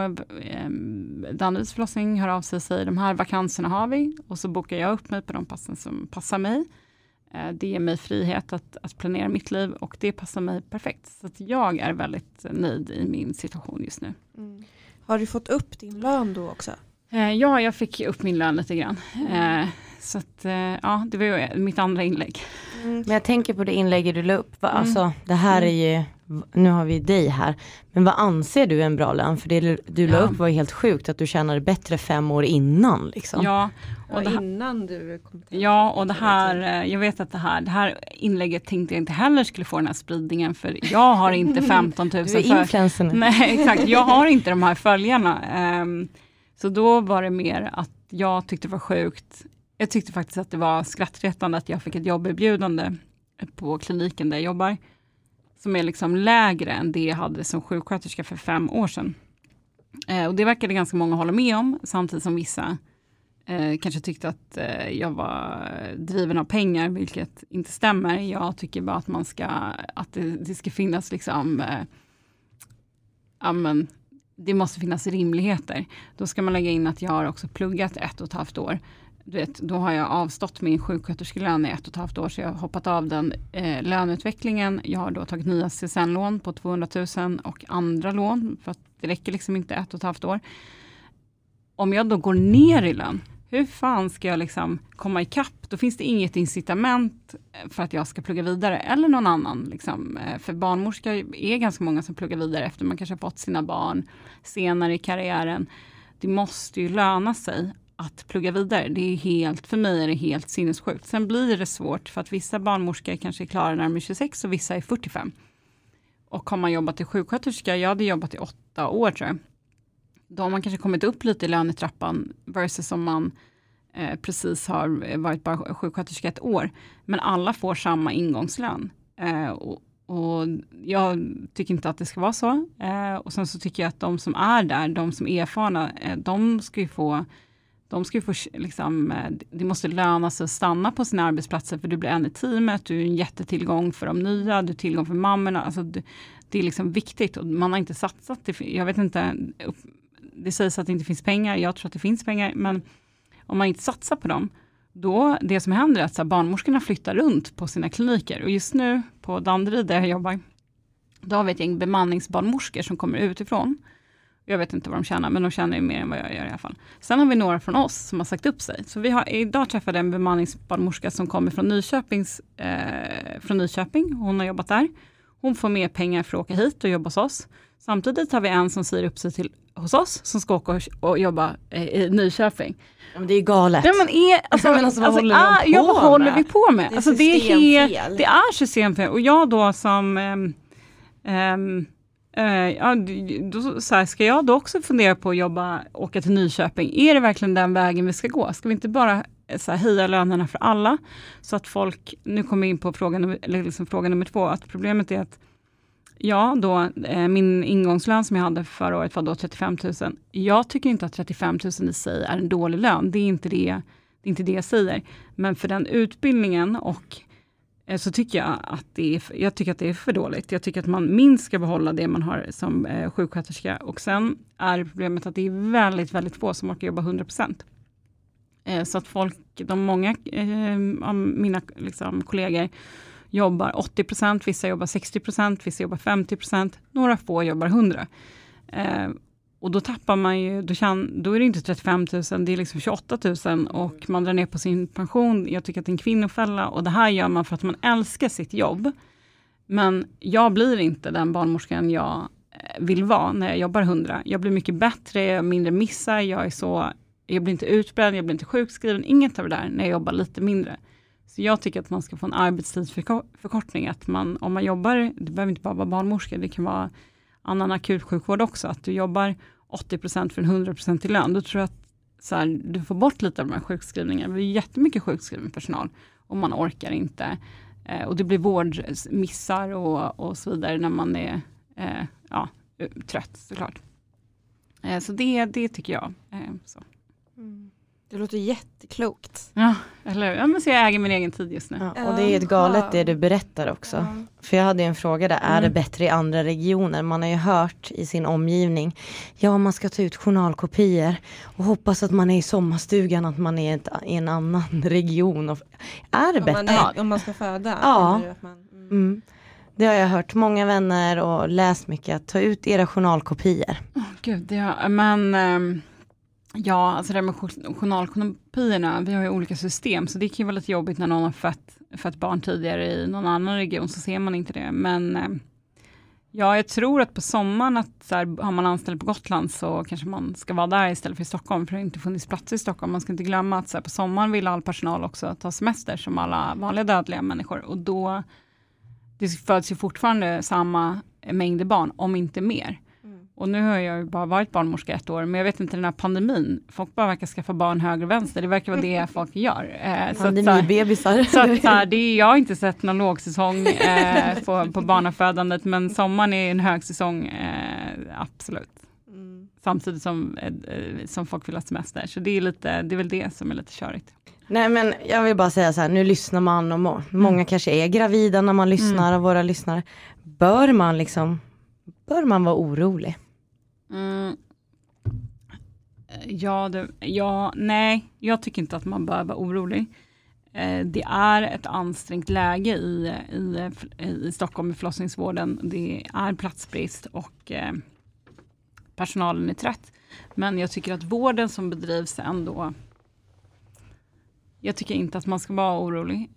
Danderyds förlossning hör av sig och säger, de här vakanserna har vi. Och så bokar jag upp mig på de passen som passar mig. Det ger mig frihet att planera mitt liv, och det passar mig perfekt. Så att jag är väldigt nöjd i min situation just nu. Mm. Har du fått upp din lön då också? Ja, jag fick upp min lön lite grann. Så att, ja, det var ju mitt andra inlägg. Mm. Men jag tänker på det inlägget du la upp. Alltså, det här är ju, nu har vi dig här. Men vad anser du är en bra lön? För det du la upp var ju helt sjukt, att du tjänade bättre 5 år innan. Liksom. Ja, och det här, innan du kom till. Ja, och det här, jag vet att det här inlägget tänkte jag inte heller skulle få den här spridningen. För jag har inte 15 000. Du är influencer nu. Nej, exakt. Jag har inte de här följarna. Så då var det mer att jag tyckte det var sjukt. Jag tyckte faktiskt att det var skrattretande att jag fick ett jobberbjudande på kliniken där jag jobbar, som är liksom lägre än det jag hade som sjuksköterska för 5 år sedan. Och det verkade ganska många hålla med om, samtidigt som vissa kanske tyckte att jag var driven av pengar, vilket inte stämmer. Jag tycker bara att man ska, att det ska finnas liksom, amen, det måste finnas rimligheter. Då ska man lägga in att jag har också pluggat 1,5 år. Du vet, då har jag avstått min sjuksköterskelön i 1,5 år, så jag har hoppat av den löneutvecklingen. Jag har då tagit nya CSN-lån på 200 000 och andra lån, för att det räcker liksom inte 1,5 år. Om jag då går ner i lön, hur fan ska jag liksom komma ikapp? Då finns det inget incitament för att jag ska plugga vidare eller någon annan. Liksom. För barnmorska är ganska många som pluggar vidare efter man kanske har fått sina barn senare i karriären. Det måste ju löna sig att plugga vidare. Det är helt, för mig är det helt sinnessjukt. Sen blir det svårt för att vissa barnmorskor kanske är klara när de är 26 och vissa är 45. Och har man jobbat i sjuksköterska, jag hade jobbat i 8 år tror jag. Då har man kanske kommit upp lite i lönetrappan versus om man precis har varit bara sjuksköterska 1 år. Men alla får samma ingångslön. Och jag tycker inte att det ska vara så. Och sen så tycker jag att de som är där, de som är erfarna, de ska ju få liksom, det måste löna sig att stanna på sina arbetsplatser, för du blir en i teamet, du är en jättetillgång för de nya, du är tillgång för mammorna. Alltså, det är liksom viktigt, och man har inte satsat. Jag vet inte, det sägs att det inte finns pengar, jag tror att det finns pengar, men om man inte satsar på dem, då det som händer är att så här, barnmorskorna flyttar runt på sina kliniker. Och just nu på Danderyd där jag jobbar, då har vi ett gäng bemanningsbarnmorskor som kommer utifrån. Jag vet inte vad de tjänar, men de tjänar ju mer än vad jag gör i alla fall. Sen har vi några från oss som har sagt upp sig. Så vi har idag träffade en bemanningsbarnmorska som kommer från Nyköping. Hon har jobbat där. Hon får mer pengar för att åka hit och jobba hos oss. Samtidigt har vi en som säger upp sig hos oss som ska åka och jobba i Nyköping. Men det är galet. Nej, men vad håller vi på med? Alltså, det är systemfel. Och jag då som... då, så här, ska jag då också fundera på att åka till Nyköping? Är det verkligen den vägen vi ska gå? Ska vi inte bara så här, höja lönerna för alla? Så att folk, nu kommer in på fråga nummer 2, att problemet är att min ingångslön som jag hade förra året var då 35 000. Jag tycker inte att 35 000 i sig är en dålig lön. Det är inte det jag säger. Men för den utbildningen och så tycker jag tycker att det är för dåligt. Jag tycker att man minst ska behålla det man har som sjuksköterska. Och sen är problemet att det är väldigt, väldigt få som orkar jobba 100%. Så att många av mina liksom, kollegor jobbar 80%, vissa jobbar 60%, vissa jobbar 50%, några få jobbar 100%. Och då tappar man ju, då är det inte 35 000, det är liksom 28 000 och man drar ner på sin pension. Jag tycker att det är en kvinnofälla, och det här gör man för att man älskar sitt jobb. Men jag blir inte den barnmorskan jag vill vara när jag jobbar 100. Jag blir mycket bättre, jag mindre missar, jag blir inte utbränd, jag blir inte sjukskriven, inget av det där när jag jobbar lite mindre. Så jag tycker att man ska få en arbetstidsförkortning. Att man, om man jobbar, det behöver inte bara vara barnmorska, det kan vara annan akutsjukvård också. Att du jobbar 80% för en 100% i lön. Då tror jag att så här, du får bort lite av de här sjukskrivningarna. Vi är jättemycket sjukskriven personal och man orkar inte. Och det blir vårdmissar och så vidare när man är trött såklart. Så det tycker jag. Så. Mm. Det låter jätteklokt. Ja, eller men så jag äger min egen tid just nu. Ja, och det är ett galet det du berättar också. Ja. För jag hade ju en fråga där, är det bättre i andra regioner? Man har ju hört i sin omgivning, ja man ska ta ut journalkopior och hoppas att man är i sommarstugan, att man är i en annan region. Och, är det bättre? Om man ska föda. Ja. Att man, det har jag hört många vänner och läst mycket, att ta ut era journalkopior. Åh gud, ja, alltså det här med journalkopierna, vi har ju olika system så det kan ju vara lite jobbigt när någon har fött barn tidigare i någon annan region så ser man inte det. Men ja, jag tror att på sommaren att så här, har man anställd på Gotland så kanske man ska vara där istället för i Stockholm för det har inte funnits plats i Stockholm. Man ska inte glömma att så här, på sommaren vill all personal också ta semester som alla vanliga dödliga människor och då det föds ju fortfarande samma mängd barn om inte mer. Och nu har jag ju bara varit barnmorska 1 år. Men jag vet inte, den här pandemin. Folk bara verkar skaffa barn höger och vänster. Det verkar vara det folk gör. Pandemibebisar. Jag har inte sett någon lågsäsong på barnafödandet. Men sommaren är en högsäsong. Absolut. Mm. Samtidigt som folk vill ha semester. Så det är väl det som är lite körigt. Nej men jag vill bara säga så här. Nu lyssnar man och många kanske är gravida när man lyssnar av våra lyssnare. Bör man vara orolig? Nej, jag tycker inte att man bör vara orolig. Det är ett ansträngt läge i Stockholm i förlossningsvården. Det är platsbrist och personalen är trött. Men jag tycker att vården som bedrivs ändå... Jag tycker inte att man ska vara orolig.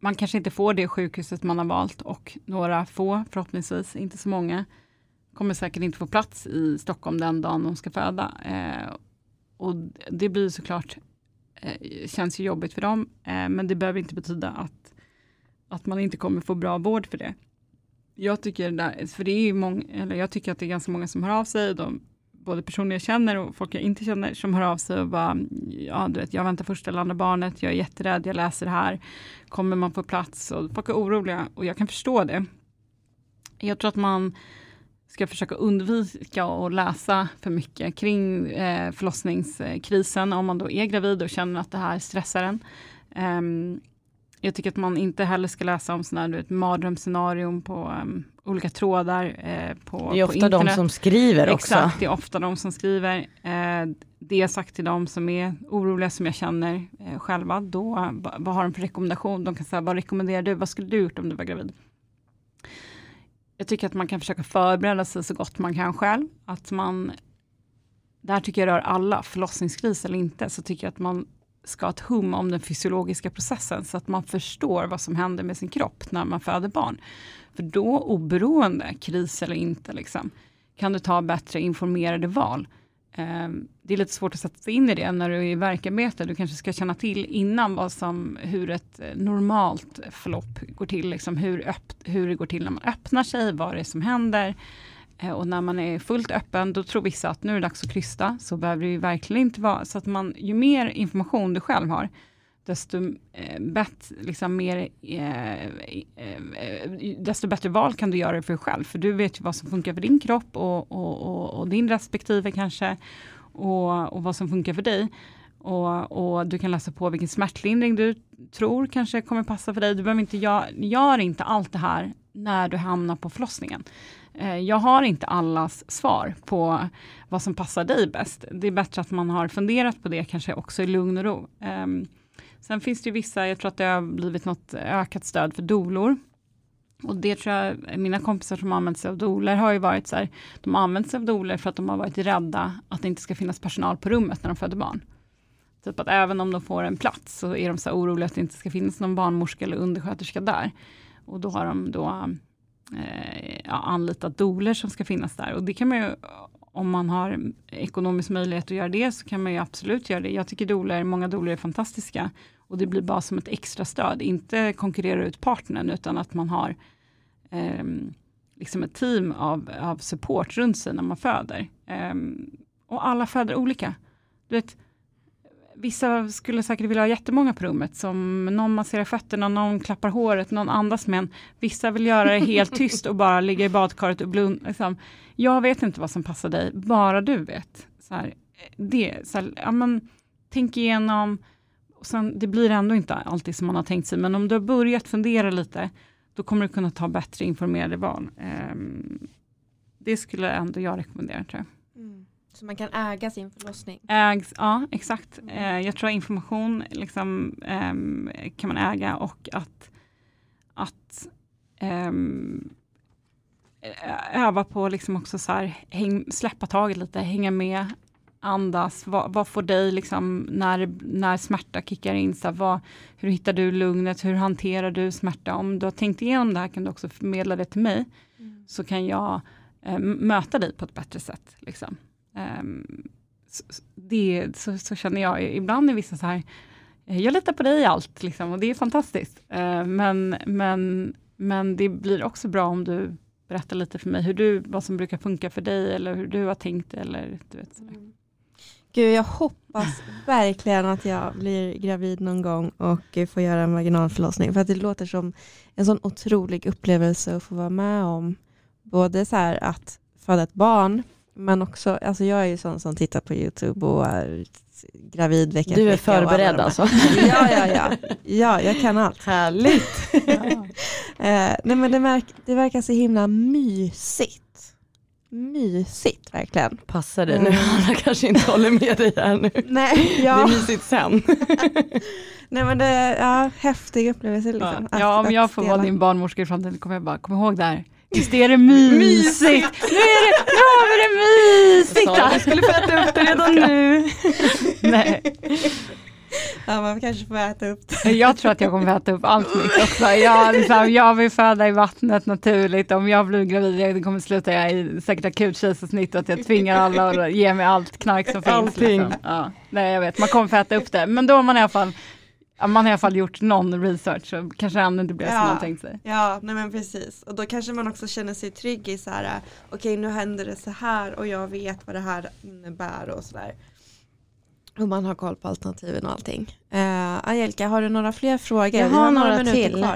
Man kanske inte får det sjukhuset man har valt och några få, förhoppningsvis inte så många, kommer säkert inte få plats i Stockholm den dagen de ska föda. Och det blir såklart, känns ju jobbigt för dem, men det behöver inte betyda att man inte kommer få bra vård för det. Jag tycker, jag tycker att det är ganska många som hör av sig, både personer jag känner och folk jag inte känner som hör av sig och bara, ja du vet, jag väntar första eller andra barnet, jag är jätterädd, jag läser det här, kommer man på plats, och folk är oroliga och jag kan förstå det. Jag tror att man ska försöka undvika att läsa för mycket kring förlossningskrisen om man då är gravid och känner att det här stressar en. Jag tycker att man inte heller ska läsa om sådana här, du vet, mardrömsscenarion på olika trådar på internet. Det är ofta internet. De som skriver också. Exakt, det är ofta de som skriver. Det jag sagt till dem som är oroliga, som jag känner själva, då vad har de för rekommendation? De kan säga, vad rekommenderar du? Vad skulle du gjort om du var gravid? Jag tycker att man kan försöka förbereda sig så gott man kan själv. Att man, där tycker jag rör alla, förlossningskris eller inte, så tycker jag att man ska ha ett hum om den fysiologiska processen så att man förstår vad som händer med sin kropp när man föder barn. För då, oberoende kris eller inte, liksom, kan du ta bättre informerade val. Det är lite svårt att sätta sig in i det när du är i verkarbete. Du kanske ska känna till innan hur ett normalt förlopp går till. Liksom hur det går till när man öppnar sig, vad det är som händer. Och när man är fullt öppen, då tror vissa att nu är det dags att krysta. Så behöver det ju verkligen inte vara. Så att man, ju mer information du själv har, desto bättre val kan du göra för dig själv. För du vet ju vad som funkar för din kropp och din respektive kanske. Och vad som funkar för dig. Och du kan läsa på vilken smärtlindring du tror kanske kommer passa för dig. Du behöver inte gör inte allt det här när du hamnar på förlossningen. Jag har inte allas svar på vad som passar dig bäst. Det är bättre att man har funderat på det kanske också i lugn och ro. Sen finns det ju vissa, jag tror att det har blivit något ökat stöd för doulor. Och det tror jag, mina kompisar som använt sig av doulor har ju varit så här, de har använt sig av doulor för att de har varit rädda att det inte ska finnas personal på rummet när de föder barn. Typ att även om de får en plats så är de så oroliga att det inte ska finnas någon barnmorska eller undersköterska där. Och då har de anlitat doulor som ska finnas där. Och det kan man ju om man har ekonomisk möjlighet att göra det, så kan man ju absolut göra det. Jag tycker doler, många doler är fantastiska. Och det blir bara som ett extra stöd. Inte konkurrera ut partnern, utan att man har liksom ett team av support runt sig när man föder. Och alla föder olika. Du vet, vissa skulle säkert vilja ha jättemånga på rummet. Som någon masserar fötterna, någon klappar håret, någon andas. Men vissa vill göra det helt tyst och bara ligga i badkaret och blunda. Liksom. Jag vet inte vad som passar dig, bara du vet. Så här, det, så här, ja, men, tänk igenom. Och sen, det blir ändå inte alltid som man har tänkt sig. Men om du har börjat fundera lite, då kommer du kunna ta bättre informerade val. Det skulle ändå jag rekommendera, tror jag. Mm. Så man kan äga sin förlossning? Ja, exakt. Jag tror information liksom, kan man äga. Och att öva på liksom också så här, släppa taget lite, hänga med. Andas, vad får dig liksom när smärta kickar in, så hur hittar du lugnet, hur hanterar du smärta? Om du har tänkt igenom det här kan du också förmedla det till mig, så kan jag möta dig på ett bättre sätt liksom. Så känner jag ibland i vissa så här, jag litar på dig i allt liksom, och det är fantastiskt, men det blir också bra om du berättar lite för mig vad som brukar funka för dig, eller hur du har tänkt, eller du vet så. Gud, jag hoppas verkligen att jag blir gravid någon gång och får göra en vaginalförlossning. För att det låter som en sån otrolig upplevelse att få vara med om. Både så här att föda ett barn, men också, alltså jag är ju sån som tittar på YouTube och är gravid vecka. Du är förberedd alltså? Ja, jag kan allt. Härligt! Nej, men det verkar så himla mysigt. Mysigt verkligen. Passar det nu? Alla kanske inte håller med dig här nu. Nej, ja. Det är mysigt sen. Nej, men det är häftig upplevelse liksom. Ja, om jag får vara din barnmorska i framtiden kommer jag bara, kom ihåg där. Just det, är det mysigt. Nu är det mysigt. Jag skulle få äta upp det redan nu. Nej. Ja, man kanske får äta upp det. Jag tror att jag kommer äta upp allt mitt också. Jag vill föda i vattnet naturligt. Om jag blir gravid kommer sluta jag i säkert akut kejsarsnitt, att jag tvingar alla att ge mig allt knark som allting finns. Ja. Nej, jag vet. Man kommer få äta upp det. Men då har man i alla fall gjort någon research, så kanske ändå inte blir som man tänkt sig. Ja, nej men precis. Och då kanske man också känner sig trygg i så här, okej, nu händer det så här och jag vet vad det här innebär och sådär. Och man har koll på alternativen och allting. Angelica, har du några fler frågor? Jag har några till.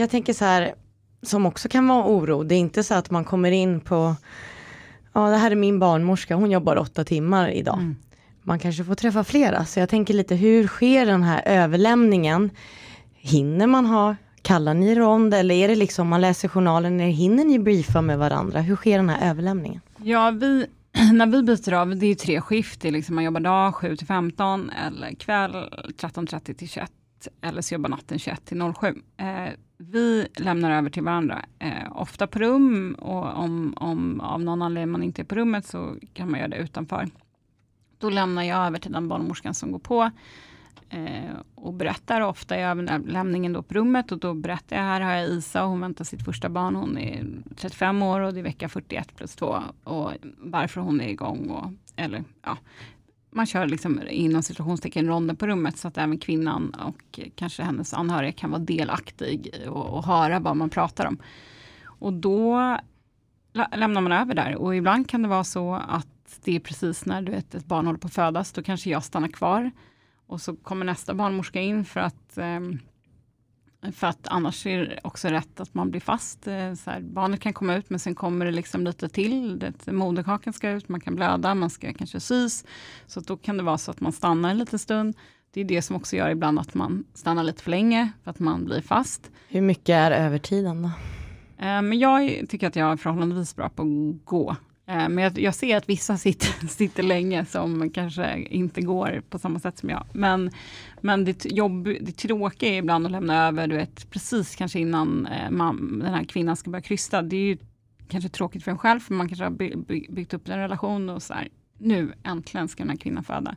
Jag tänker så här, som också kan vara oro. Det är inte så att man kommer in på, det här är min barnmorska, hon jobbar 8 timmar idag. Mm. Man kanske får träffa flera. Så jag tänker lite, hur sker den här överlämningen? Hinner man kallar ni rond, eller är det liksom, man läser journalen, eller hinner ni briefa med varandra? Hur sker den här överlämningen? Ja, när vi byter av, det är 3 skift. Det är liksom, man jobbar dag 7-15, eller kväll 13:30-21, eller så jobbar natten 21-07. Vi lämnar över till varandra, ofta på rum, och om av någon anledning man inte är på rummet så kan man göra det utanför. Då lämnar jag över till den barnmorskan som går på och berättar. Ofta är lämningen då på rummet, och då berättar jag, här har jag Isa och hon väntar sitt första barn. Hon är 35 år och det är vecka 41+2, och varför hon är igång. Man kör liksom inom situationstecken ronden på rummet, så att även kvinnan och kanske hennes anhöriga kan vara delaktig och höra vad man pratar om. Och då lämnar man över där, och ibland kan det vara så att det är precis när du vet ett barn håller på att födas, då kanske jag stannar kvar och så kommer nästa barnmorska in, för att annars är det också rätt att man blir fast. Så här, barnet kan komma ut, men sen kommer det liksom lite till, moderkakan ska ut, man kan blöda, man ska kanske sys, så då kan det vara så att man stannar en liten stund. Det är det som också gör ibland att man stannar lite för länge, för att man blir fast. Hur mycket är övertiden då? Men jag tycker att jag är förhållandevis bra på att gå. Men jag ser att vissa sitter länge, som kanske inte går på samma sätt som jag. Men det tråkiga är ibland att lämna över, du vet, precis kanske innan den här kvinnan ska börja krysta. Det är ju kanske tråkigt för en själv, för man kanske har byggt upp en relation och så här, nu äntligen ska den här kvinnan föda.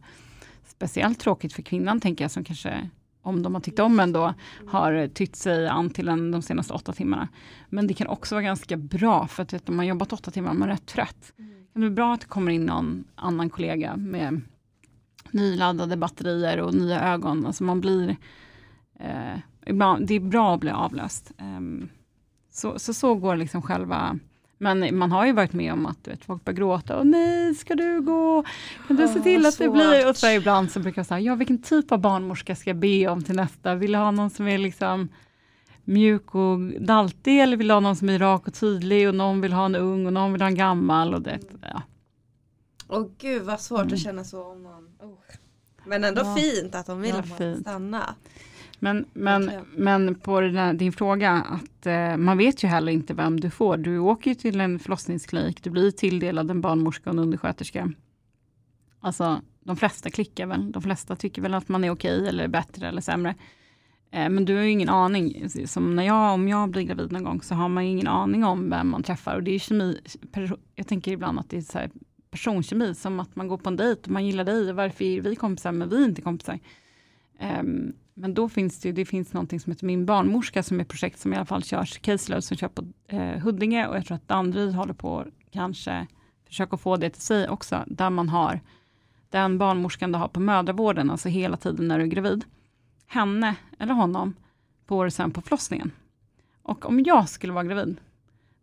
Speciellt tråkigt för kvinnan, tänker jag, som kanske, om de har tyckt om en då, har tytt sig an till en de senaste 8 timmarna. Men det kan också vara ganska bra, för att vet, om man jobbat 8 timmar, man är rätt trött. det är bra att det kommer in någon annan kollega med nyladdade batterier och nya ögon. Alltså man blir, det är bra att bli avlöst. Så går liksom själva... Men man har ju varit med om att folk börjar gråta. Och nej, ska du gå? Kan du se till att det blir... Och så ibland så brukar jag säga, ja, vilken typ av barnmorska ska jag be om till nästa? Vill jag ha någon som är liksom mjuk och daltig? Eller vill ha någon som är rak och tydlig? Och någon vill ha en ung och någon vill ha en gammal? Och det, ja. Och gud, vad svårt att känna så om någon. Men ändå fint att de vill stanna. Men på din fråga att man vet ju heller inte vem du får. Du åker ju till en förlossningsklinik. Du blir tilldelad en barnmorska och en undersköterska. Alltså de flesta klickar väl. De flesta tycker väl att man är okej eller bättre eller sämre. Men du har ju ingen aning. Som om jag blir gravid någon gång så har man ju ingen aning om vem man träffar. Och det är ju kemi. Jag tänker ibland att det är så här personkemi. Som att man går på en dejt och man gillar dig. Och varför är vi kompisar men vi är inte kompisar? Men då finns det finns någonting som heter Min barnmorska som är ett projekt som i alla fall körs caseload som kör på Huddinge och jag tror att Danderyd håller på kanske försöka få det till sig också där man har den barnmorskan du har på mödravården alltså hela tiden när du är gravid henne eller honom får du sen på förlossningen. Och om jag skulle vara gravid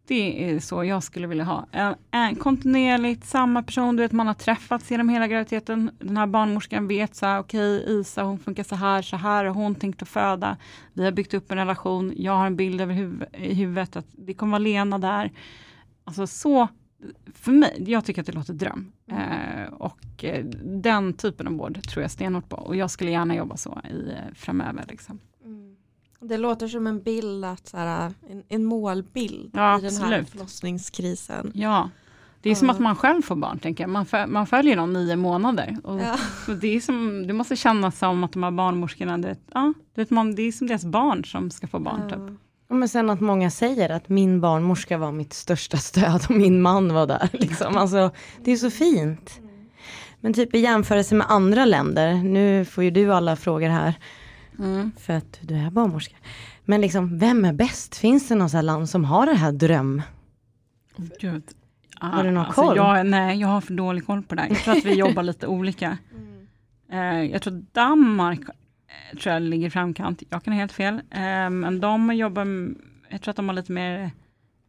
det är så jag skulle vilja ha en kontinuerligt samma person du vet man har träffats genom hela graviditeten den här barnmorskan vet så här okej, Isa hon funkar så här och hon tänkte föda vi har byggt upp en relation jag har en bild över i huvudet att det kommer vara Lena där alltså så för mig jag tycker att det låter dröm och den typen av vård tror jag stenhårt på och jag skulle gärna jobba så framöver liksom. Det låter som en bild, att så här, en målbild i den här förlossningskrisen. Ja, det är som att man själv får barn, tänker jag. Man följer dem 9 månader. Och det är som, det måste kännas som att de här barnmorskorna, det är som deras barn som ska få barn. Ja. Typ. Men sen att många säger att min barnmorska var mitt största stöd och min man var där. Liksom. Alltså, det är så fint. Men typ i jämförelse med andra länder, nu får ju du alla frågor här. Mm. För att du är barnmorska. Men liksom, vem är bäst? Finns det någon sån här land som har det här dröm? Gud. Har du någon koll? Nej, jag har för dålig koll på det. Jag tror att vi jobbar lite olika. Jag tror att Danmark ligger i framkant. Jag kan ha helt fel. Men de jobbar, jag tror att de har lite mer,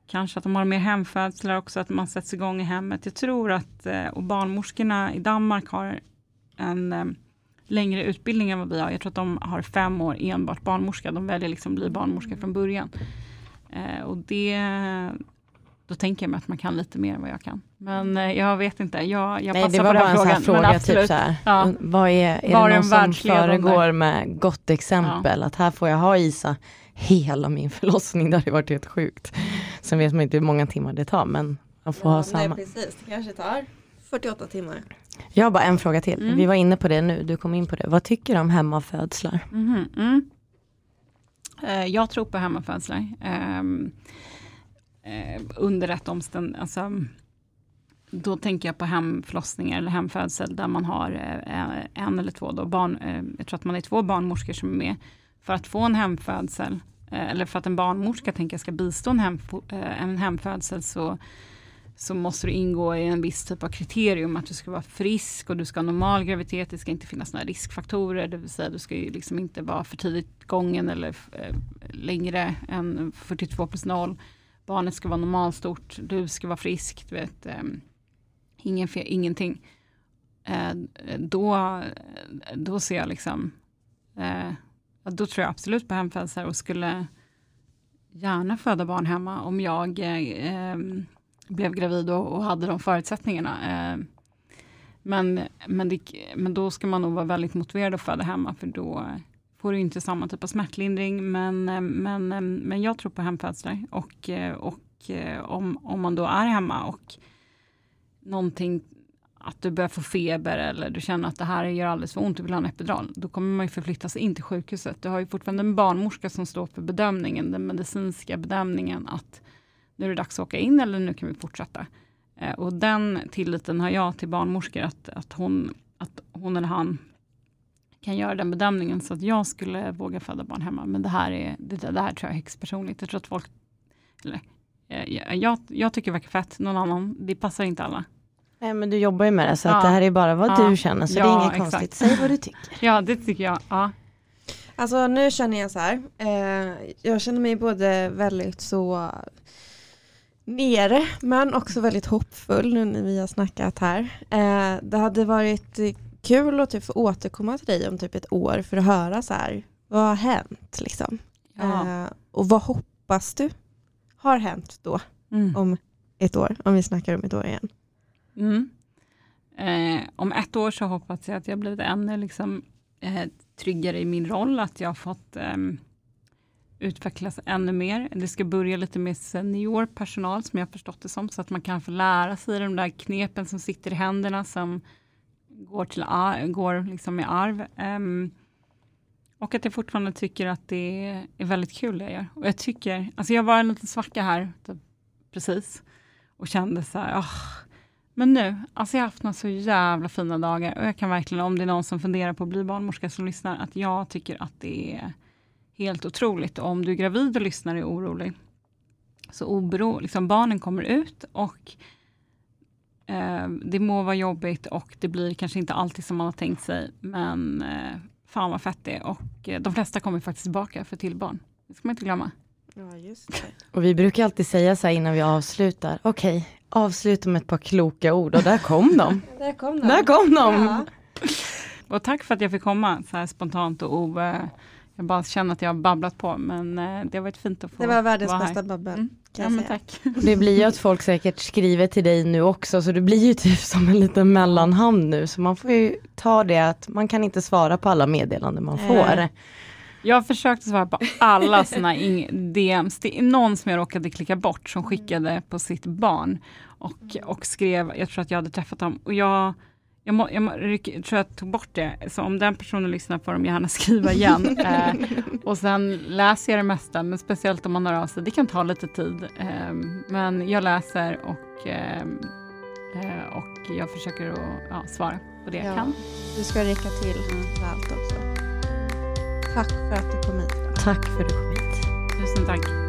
kanske att de har mer hemfödslar också, att man sätts igång i hemmet. Jag tror att, och barnmorskorna i Danmark har en längre utbildning än vad vi har. Jag tror att de har 5 år enbart barnmorska. De väljer liksom bli barnmorska från början. Och det... Då tänker jag mig att man kan lite mer än vad jag kan. Men jag vet inte. Jag nej, passar det var på bara en frågan, här fråga. Men typ så här, vad är var det någon som föregår med gott exempel? Ja. Att här får jag ha Isa hela min förlossning. Det har ju varit helt sjukt. Sen vet man inte hur många timmar det tar. Men man får ha samma. Nej, precis. Det kanske tar 48 timmar. Jag har bara en fråga till. Vi var inne på det nu. Du kom in på det. Vad tycker du om hemmafödslar? Jag tror på hemmafödslar. Under rätt omständighet. Alltså, då tänker jag på hemförlossningar eller hemfödsel där man har en eller två. Då, jag tror att man är 2 barnmorskor som är med för att få en hemfödsel. Eller för att en barnmorska tänker ska bistå en hemfödsel så måste du ingå i en viss typ av kriterium att du ska vara frisk och du ska ha normal graviditet, det ska inte finnas några riskfaktorer, det vill säga du ska ju liksom inte vara för tidigt gången eller längre än 42+0. Barnet ska vara normalstort, du ska vara frisk, du vet, ingenting. Då ser jag liksom, då tror jag absolut på hemfödslar och skulle gärna föda barn hemma om jag... blev gravid och hade de förutsättningarna. Men då ska man nog vara väldigt motiverad att föda hemma för då får du inte samma typ av smärtlindring. Men jag tror på hemfödslar och om man då är hemma och någonting att du börjar få feber eller du känner att det här gör alldeles för ont, du vill ha en epidural, då kommer man ju förflyttas in till sjukhuset. Du har ju fortfarande en barnmorska som står för bedömningen, den medicinska bedömningen att nu är det dags att åka in eller nu kan vi fortsätta. Och den tilliten har jag till barnmorskor att hon eller han kan göra den bedömningen så att jag skulle våga föda barn hemma. Men det här tror jag är högst personligt. Jag tror att folk, jag tycker det verkar fett, någon annan, det passar inte alla. Nej, men du jobbar ju med det, så att det här är bara vad du känner, så det är inget konstigt. Säg vad du tycker. Ja, det tycker jag. Ja. Alltså nu känner jag så här, jag känner mig både väldigt så nere men också väldigt hoppfull nu när vi har snackat här. Det hade varit kul att typ få återkomma till dig om typ ett år för att höra så här, vad har hänt liksom? Ja. Och vad hoppas du har hänt då om ett år, om vi snackar om ett år igen? Mm. Om ett år så hoppas jag att jag blivit ännu liksom tryggare i min roll, att jag har fått utvecklas ännu mer. Det ska börja lite med seniorpersonal som jag förstått det som, så att man kan få lära sig de där knepen som sitter i händerna som går liksom i arv. Och att jag fortfarande tycker att det är väldigt kul det jag gör. Och jag tycker, alltså jag var en liten svacka här precis och kände så här, men nu, alltså jag har haft några så jävla fina dagar. Och jag kan verkligen, om det är någon som funderar på att bli barnmorska som lyssnar, att jag tycker att det är helt otroligt. Och om du är gravid och lyssnar och är orolig, så liksom barnen kommer ut och det må vara jobbigt och det blir kanske inte alltid som man har tänkt sig. Men fan vad fett det är. Och de flesta kommer faktiskt tillbaka för till barn. Det ska man inte glömma. Ja, just det. Och vi brukar alltid säga så här innan vi avslutar. Okej. Avsluta med ett par kloka ord, och där kom de. Där kom de. Ja. Och tack för att jag fick komma så här spontant och jag bara känner att jag har babblat på, men det har varit fint att få. Det var världens bästa babbel. Ja, men tack. Det blir ju att folk säkert skriver till dig nu också, så det blir ju typ som en liten mellanhand nu, så man får ju ta det att man kan inte svara på alla meddelanden man får. Jag har försökt svara på alla såna DMs. Det är någon som jag råkade klicka bort som skickade på sitt barn och skrev, jag tror att jag hade träffat dem. Och jag tror jag tog bort det. Så om den personen lyssnar på dem, gärna skriva igen. Och sen läser jag det mesta, men speciellt om man har av sig. Det kan ta lite tid. Men jag läser och jag försöker att svara på det jag kan. Du ska räcka till allt också. Tack för att du kom hit. Tusen tack.